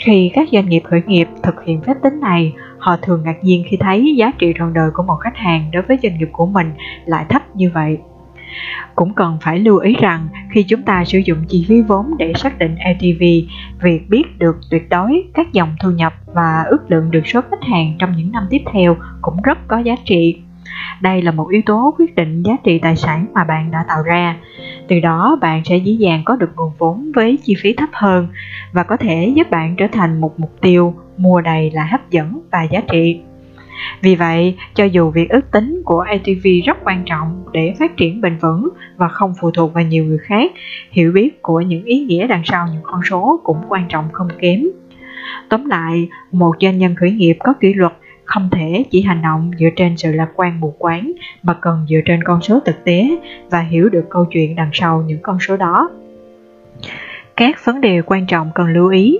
Khi các doanh nghiệp khởi nghiệp thực hiện phép tính này, họ thường ngạc nhiên khi thấy giá trị trọn đời của một khách hàng đối với doanh nghiệp của mình lại thấp như vậy. Cũng cần phải lưu ý rằng khi chúng ta sử dụng chi phí vốn để xác định LTV, việc biết được tuyệt đối các dòng thu nhập và ước lượng được số khách hàng trong những năm tiếp theo cũng rất có giá trị. Đây là một yếu tố quyết định giá trị tài sản mà bạn đã tạo ra. Từ đó bạn sẽ dễ dàng có được nguồn vốn với chi phí thấp hơn và có thể giúp bạn trở thành một mục tiêu mua đầy là hấp dẫn và giá trị. Vì vậy, cho dù việc ước tính của LTV rất quan trọng để phát triển bền vững và không phụ thuộc vào nhiều người khác, hiểu biết của những ý nghĩa đằng sau những con số cũng quan trọng không kém. Tóm lại, một doanh nhân khởi nghiệp có kỷ luật không thể chỉ hành động dựa trên sự lạc quan mù quáng mà cần dựa trên con số thực tế và hiểu được câu chuyện đằng sau những con số đó. Các vấn đề quan trọng cần lưu ý.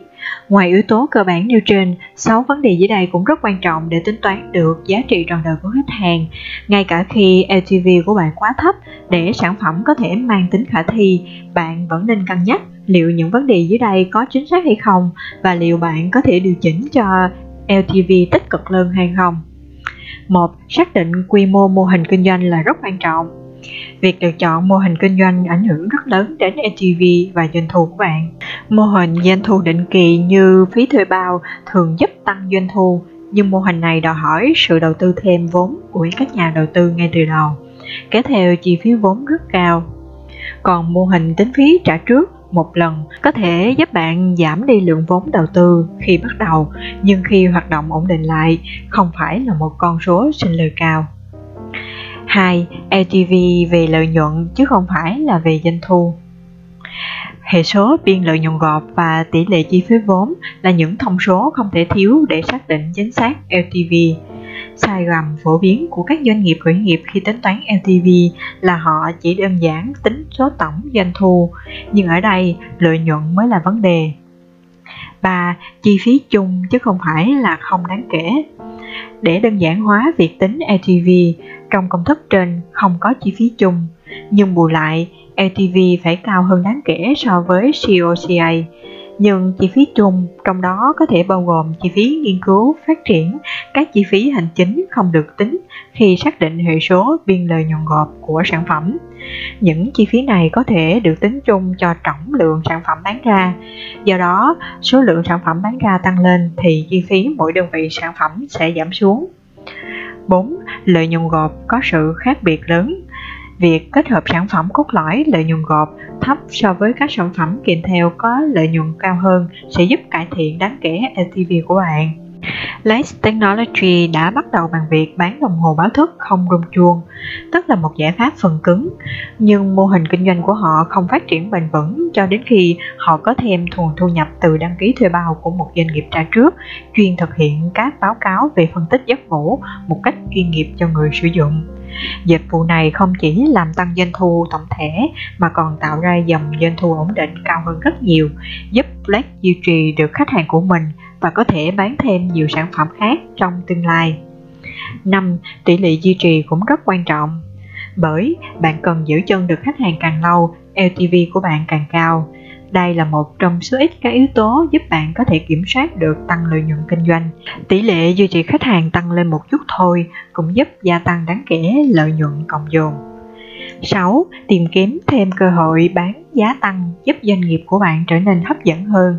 Ngoài yếu tố cơ bản nêu trên, 6 vấn đề dưới đây cũng rất quan trọng để tính toán được giá trị trọn đời của khách hàng, ngay cả khi LTV của bạn quá thấp. Để sản phẩm có thể mang tính khả thi, bạn vẫn nên cân nhắc liệu những vấn đề dưới đây có chính xác hay không và liệu bạn có thể điều chỉnh cho LTV tích cực hơn hay không. 1. Xác định quy mô mô hình kinh doanh là rất quan trọng. Việc lựa chọn mô hình kinh doanh ảnh hưởng rất lớn đến LTV và doanh thu của bạn. Mô hình doanh thu định kỳ như phí thuê bao thường giúp tăng doanh thu, nhưng mô hình này đòi hỏi sự đầu tư thêm vốn của các nhà đầu tư ngay từ đầu, kéo theo chi phí vốn rất cao. Còn mô hình tính phí trả trước một lần có thể giúp bạn giảm đi lượng vốn đầu tư khi bắt đầu, nhưng khi hoạt động ổn định lại, không phải là một con số sinh lời cao. 2. LTV về lợi nhuận chứ không phải là về doanh thu. Hệ số biên lợi nhuận gộp và tỷ lệ chi phí vốn là những thông số không thể thiếu để xác định chính xác LTV. Sai lầm phổ biến của các doanh nghiệp khởi nghiệp khi tính toán LTV là họ chỉ đơn giản tính số tổng doanh thu, nhưng ở đây lợi nhuận mới là vấn đề. 3. Chi phí chung chứ không phải là không đáng kể. Để đơn giản hóa việc tính LTV, trong công thức trên không có chi phí chung, nhưng bù lại LTV phải cao hơn đáng kể so với COCA. Nhưng chi phí chung trong đó có thể bao gồm chi phí nghiên cứu, phát triển, các chi phí hành chính không được tính khi xác định hệ số biên lợi nhuận gộp của sản phẩm. Những chi phí này có thể được tính chung cho tổng lượng sản phẩm bán ra. Do đó, số lượng sản phẩm bán ra tăng lên thì chi phí mỗi đơn vị sản phẩm sẽ giảm xuống. 4. Lợi nhuận gộp có sự khác biệt lớn. Việc kết hợp sản phẩm cốt lõi lợi nhuận gộp thấp so với các sản phẩm kèm theo có lợi nhuận cao hơn sẽ giúp cải thiện đáng kể LTV của bạn. Light Technology đã bắt đầu bằng việc bán đồng hồ báo thức không rung chuông, tức là một giải pháp phần cứng, nhưng mô hình kinh doanh của họ không phát triển bền vững cho đến khi họ có thêm nguồn thu nhập từ đăng ký thuê bao của một doanh nghiệp trả trước, chuyên thực hiện các báo cáo về phân tích giấc ngủ một cách chuyên nghiệp cho người sử dụng. Dịch vụ này không chỉ làm tăng doanh thu tổng thể mà còn tạo ra dòng doanh thu ổn định cao hơn rất nhiều, giúp Black duy trì được khách hàng của mình và có thể bán thêm nhiều sản phẩm khác trong tương lai. 5. Tỷ lệ duy trì cũng rất quan trọng, bởi bạn cần giữ chân được khách hàng càng lâu, LTV của bạn càng cao. Đây là một trong số ít các yếu tố giúp bạn có thể kiểm soát được tăng lợi nhuận kinh doanh. Tỷ lệ duy trì khách hàng tăng lên một chút thôi cũng giúp gia tăng đáng kể lợi nhuận cộng dồn. 6. Tìm kiếm thêm cơ hội bán giá tăng giúp doanh nghiệp của bạn trở nên hấp dẫn hơn.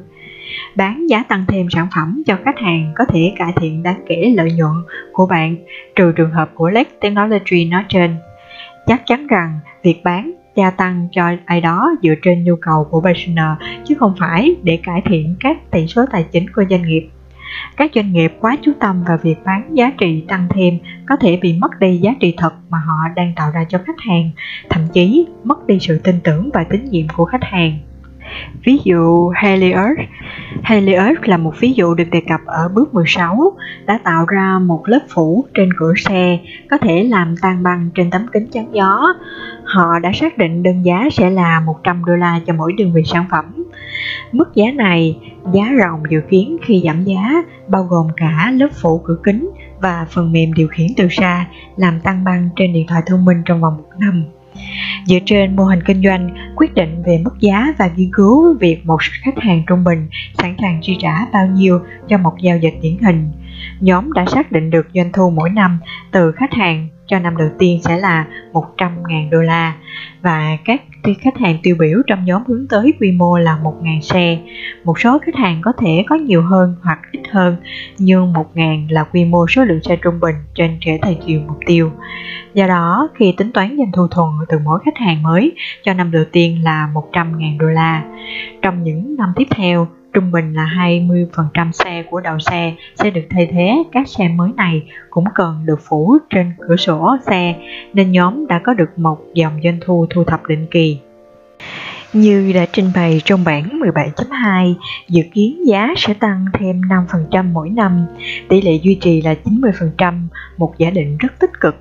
Bán giá tăng thêm sản phẩm cho khách hàng có thể cải thiện đáng kể lợi nhuận của bạn, trừ trường hợp của Light Technology nói trên. Chắc chắn rằng việc bán gia tăng cho ai đó dựa trên nhu cầu của Pensioner, chứ không phải để cải thiện các tỷ số tài chính của doanh nghiệp. Các doanh nghiệp quá chú tâm vào việc bán giá trị tăng thêm có thể bị mất đi giá trị thật mà họ đang tạo ra cho khách hàng, thậm chí mất đi sự tin tưởng và tín nhiệm của khách hàng. Ví dụ Helio Earth là một ví dụ được đề cập ở bước 16, đã tạo ra một lớp phủ trên cửa xe có thể làm tan băng trên tấm kính chắn gió. Họ đã xác định đơn giá sẽ là $100 cho mỗi đơn vị sản phẩm. Mức giá này, giá ròng dự kiến khi giảm giá, bao gồm cả lớp phủ cửa kính và phần mềm điều khiển từ xa làm tan băng trên điện thoại thông minh trong vòng 1 năm. Dựa trên mô hình kinh doanh, quyết định về mức giá và nghiên cứu việc một khách hàng trung bình sẵn sàng chi trả bao nhiêu cho một giao dịch điển hình. Nhóm đã xác định được doanh thu mỗi năm từ khách hàng cho năm đầu tiên sẽ là $100,000, và các khách hàng tiêu biểu trong nhóm hướng tới quy mô là 1.000 xe. Một số khách hàng có thể có nhiều hơn hoặc ít hơn, nhưng 1.000 là quy mô số lượng xe trung bình trên thể thời chiều mục tiêu. Do đó, khi tính toán doanh thu thuần từ mỗi khách hàng mới cho năm đầu tiên là $100,000. Trong những năm tiếp theo, trung bình là 20% xe của đầu xe sẽ được thay thế. Các xe mới này cũng cần được phủ trên cửa sổ xe, nên nhóm đã có được một dòng doanh thu thu thập định kỳ. Như đã trình bày trong bảng 17.2, dự kiến giá sẽ tăng thêm 5% mỗi năm, tỷ lệ duy trì là 90%, một giả định rất tích cực.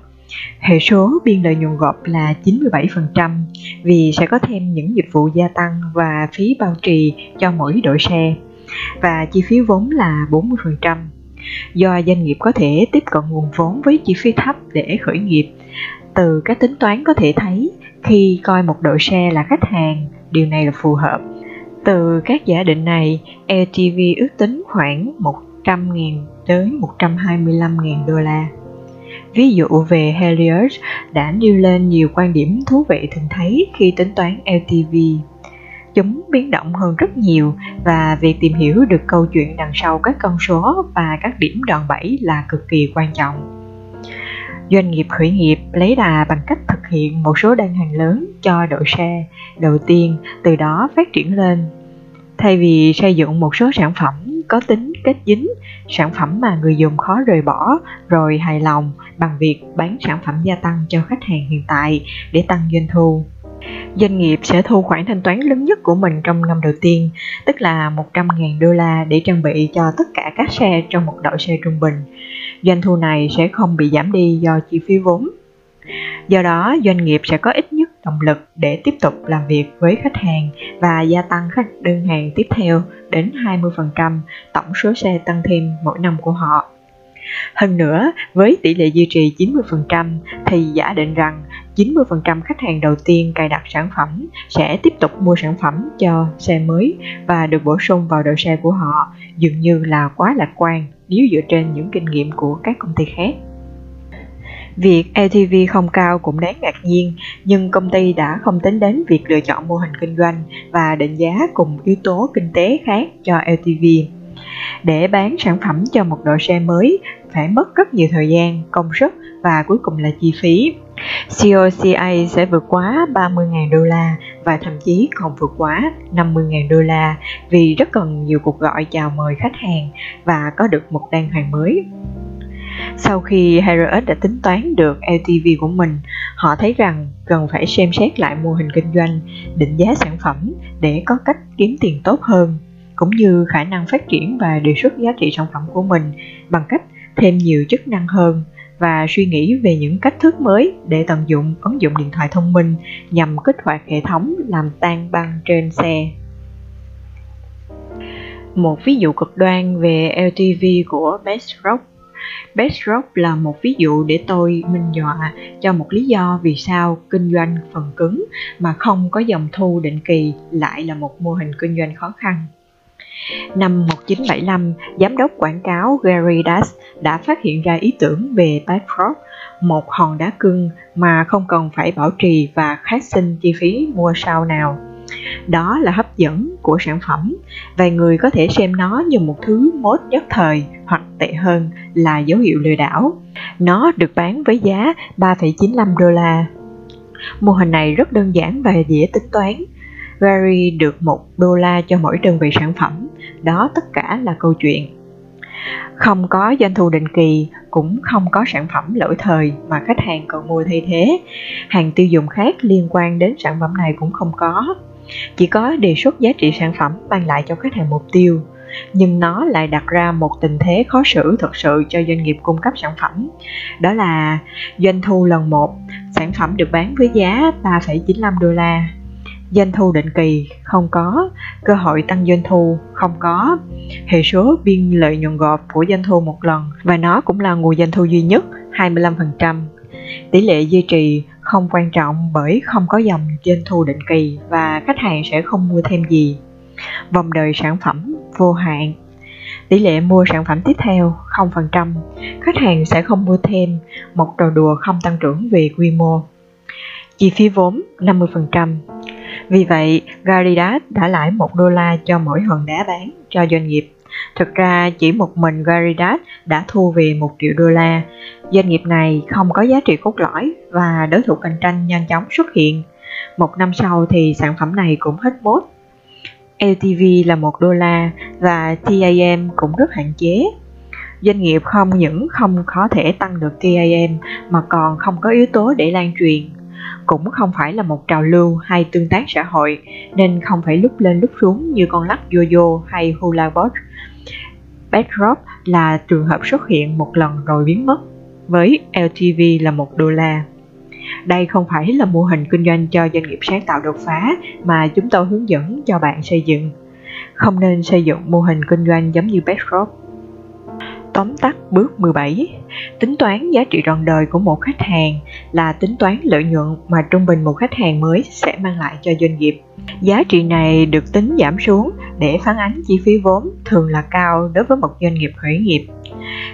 Hệ số biên lợi nhuận gộp là 97% vì sẽ có thêm những dịch vụ gia tăng và phí bao trì cho mỗi đội xe, và chi phí vốn là 40%. Do doanh nghiệp có thể tiếp cận nguồn vốn với chi phí thấp để khởi nghiệp, từ các tính toán có thể thấy khi coi một đội xe là khách hàng, điều này là phù hợp. Từ các giả định này, LTV ước tính khoảng $100,000 tới $125,000. Ví dụ về Helio Earth đã nêu lên nhiều quan điểm thú vị thường thấy khi tính toán LTV. Chúng biến động hơn rất nhiều, và việc tìm hiểu được câu chuyện đằng sau các con số và các điểm đòn bẩy là cực kỳ quan trọng. Doanh nghiệp khởi nghiệp lấy đà bằng cách thực hiện một số đơn hàng lớn cho đội xe đầu tiên, từ đó phát triển lên. Thay vì xây dựng một số sản phẩm có tính kết dính, sản phẩm mà người dùng khó rời bỏ rồi hài lòng bằng việc bán sản phẩm gia tăng cho khách hàng hiện tại để tăng doanh thu, doanh nghiệp sẽ thu khoản thanh toán lớn nhất của mình trong năm đầu tiên, tức là $100,000 để trang bị cho tất cả các xe trong một đội xe trung bình. Doanh thu này sẽ không bị giảm đi do chi phí vốn. Do đó, doanh nghiệp sẽ có ít nhất động lực để tiếp tục làm việc với khách hàng và gia tăng các đơn hàng tiếp theo đến 20% tổng số xe tăng thêm mỗi năm của họ. Hơn nữa, với tỷ lệ duy trì 90% thì giả định rằng 90% khách hàng đầu tiên cài đặt sản phẩm sẽ tiếp tục mua sản phẩm cho xe mới và được bổ sung vào đội xe của họ, dường như là quá lạc quan nếu dựa trên những kinh nghiệm của các công ty khác. Việc LTV không cao cũng đáng ngạc nhiên, nhưng công ty đã không tính đến việc lựa chọn mô hình kinh doanh và định giá cùng yếu tố kinh tế khác cho LTV. Để bán sản phẩm cho một đội xe mới phải mất rất nhiều thời gian, công sức và cuối cùng là chi phí. COCA sẽ vượt quá $30,000 và thậm chí còn vượt quá $50,000 vì rất cần nhiều cuộc gọi chào mời khách hàng và có được một đơn hàng mới. Sau khi Helio Earth đã tính toán được LTV của mình, họ thấy rằng cần phải xem xét lại mô hình kinh doanh, định giá sản phẩm để có cách kiếm tiền tốt hơn, cũng như khả năng phát triển và đề xuất giá trị sản phẩm của mình bằng cách thêm nhiều chức năng hơn và suy nghĩ về những cách thức mới để tận dụng ứng dụng điện thoại thông minh nhằm kích hoạt hệ thống làm tan băng trên xe. Một ví dụ cực đoan về LTV của Backdrop là một ví dụ để tôi minh họa cho một lý do vì sao kinh doanh phần cứng mà không có dòng thu định kỳ lại là một mô hình kinh doanh khó khăn. Năm 1975, giám đốc quảng cáo Gary Das đã phát hiện ra ý tưởng về Backdrop, một hòn đá cưng mà không cần phải bảo trì và phát sinh chi phí mua sau nào. Đó là hấp dẫn của sản phẩm. Vài người có thể xem nó như một thứ mốt nhất thời hoặc tệ hơn là dấu hiệu lừa đảo. Nó được bán với giá $3.95. Mô hình này rất đơn giản và dễ tính toán. Gary được $1 cho mỗi đơn vị sản phẩm. Đó tất cả là câu chuyện. Không có doanh thu định kỳ, cũng không có sản phẩm lỗi thời mà khách hàng còn mua thay thế. Hàng tiêu dùng khác liên quan đến sản phẩm này cũng không có. Chỉ có đề xuất giá trị sản phẩm mang lại cho khách hàng mục tiêu. Nhưng nó lại đặt ra một tình thế khó xử thực sự cho doanh nghiệp cung cấp sản phẩm. Đó là doanh thu lần một, sản phẩm được bán với giá $3.95. Doanh thu định kỳ không có, cơ hội tăng doanh thu không có, hệ số biên lợi nhuận gộp của doanh thu một lần và nó cũng là nguồn doanh thu duy nhất 25%. Tỷ lệ duy trì không quan trọng bởi không có dòng doanh thu định kỳ và khách hàng sẽ không mua thêm gì. Vòng đời sản phẩm vô hạn. Tỷ lệ mua sản phẩm tiếp theo 0%, khách hàng sẽ không mua thêm, một trò đùa không tăng trưởng về quy mô. Chi phí vốn 50%. Vì vậy, Gary Das đã lãi $1 cho mỗi hòn đá bán cho doanh nghiệp. Thực ra, chỉ một mình Gary Das đã thu về $1 triệu. Doanh nghiệp này không có giá trị cốt lõi và đối thủ cạnh tranh nhanh chóng xuất hiện. Một năm sau thì sản phẩm này cũng hết mốt. LTV là $1 và TAM cũng rất hạn chế. Doanh nghiệp không những không có thể tăng được TAM mà còn không có yếu tố để lan truyền. Cũng không phải là một trào lưu hay tương tác xã hội, nên không phải lúc lên lúc xuống như con lắc yo-yo hay hula board. Backdrop là trường hợp xuất hiện một lần rồi biến mất, với LTV là $1. Đây không phải là mô hình kinh doanh cho doanh nghiệp sáng tạo đột phá mà chúng tôi hướng dẫn cho bạn xây dựng. Không nên xây dựng mô hình kinh doanh giống như Backdrop. Tóm tắt bước 17. Tính toán giá trị trọn đời của một khách hàng là tính toán lợi nhuận mà trung bình một khách hàng mới sẽ mang lại cho doanh nghiệp. Giá trị này được tính giảm xuống để phản ánh chi phí vốn thường là cao đối với một doanh nghiệp khởi nghiệp.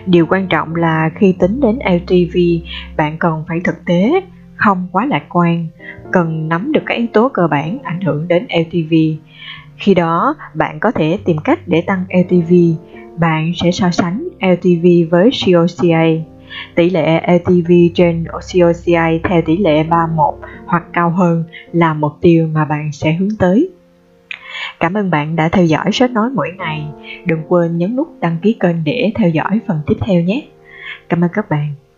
Điều quan trọng là khi tính đến LTV, bạn cần phải thực tế, không quá lạc quan, cần nắm được các yếu tố cơ bản ảnh hưởng đến LTV. Khi đó, bạn có thể tìm cách để tăng LTV. Bạn sẽ so sánh LTV với COCA, tỷ lệ LTV trên COCA theo tỷ lệ 3:1 hoặc cao hơn là mục tiêu mà bạn sẽ hướng tới. Cảm ơn bạn đã theo dõi sách nói mỗi ngày. Đừng quên nhấn nút đăng ký kênh để theo dõi phần tiếp theo nhé. Cảm ơn các bạn.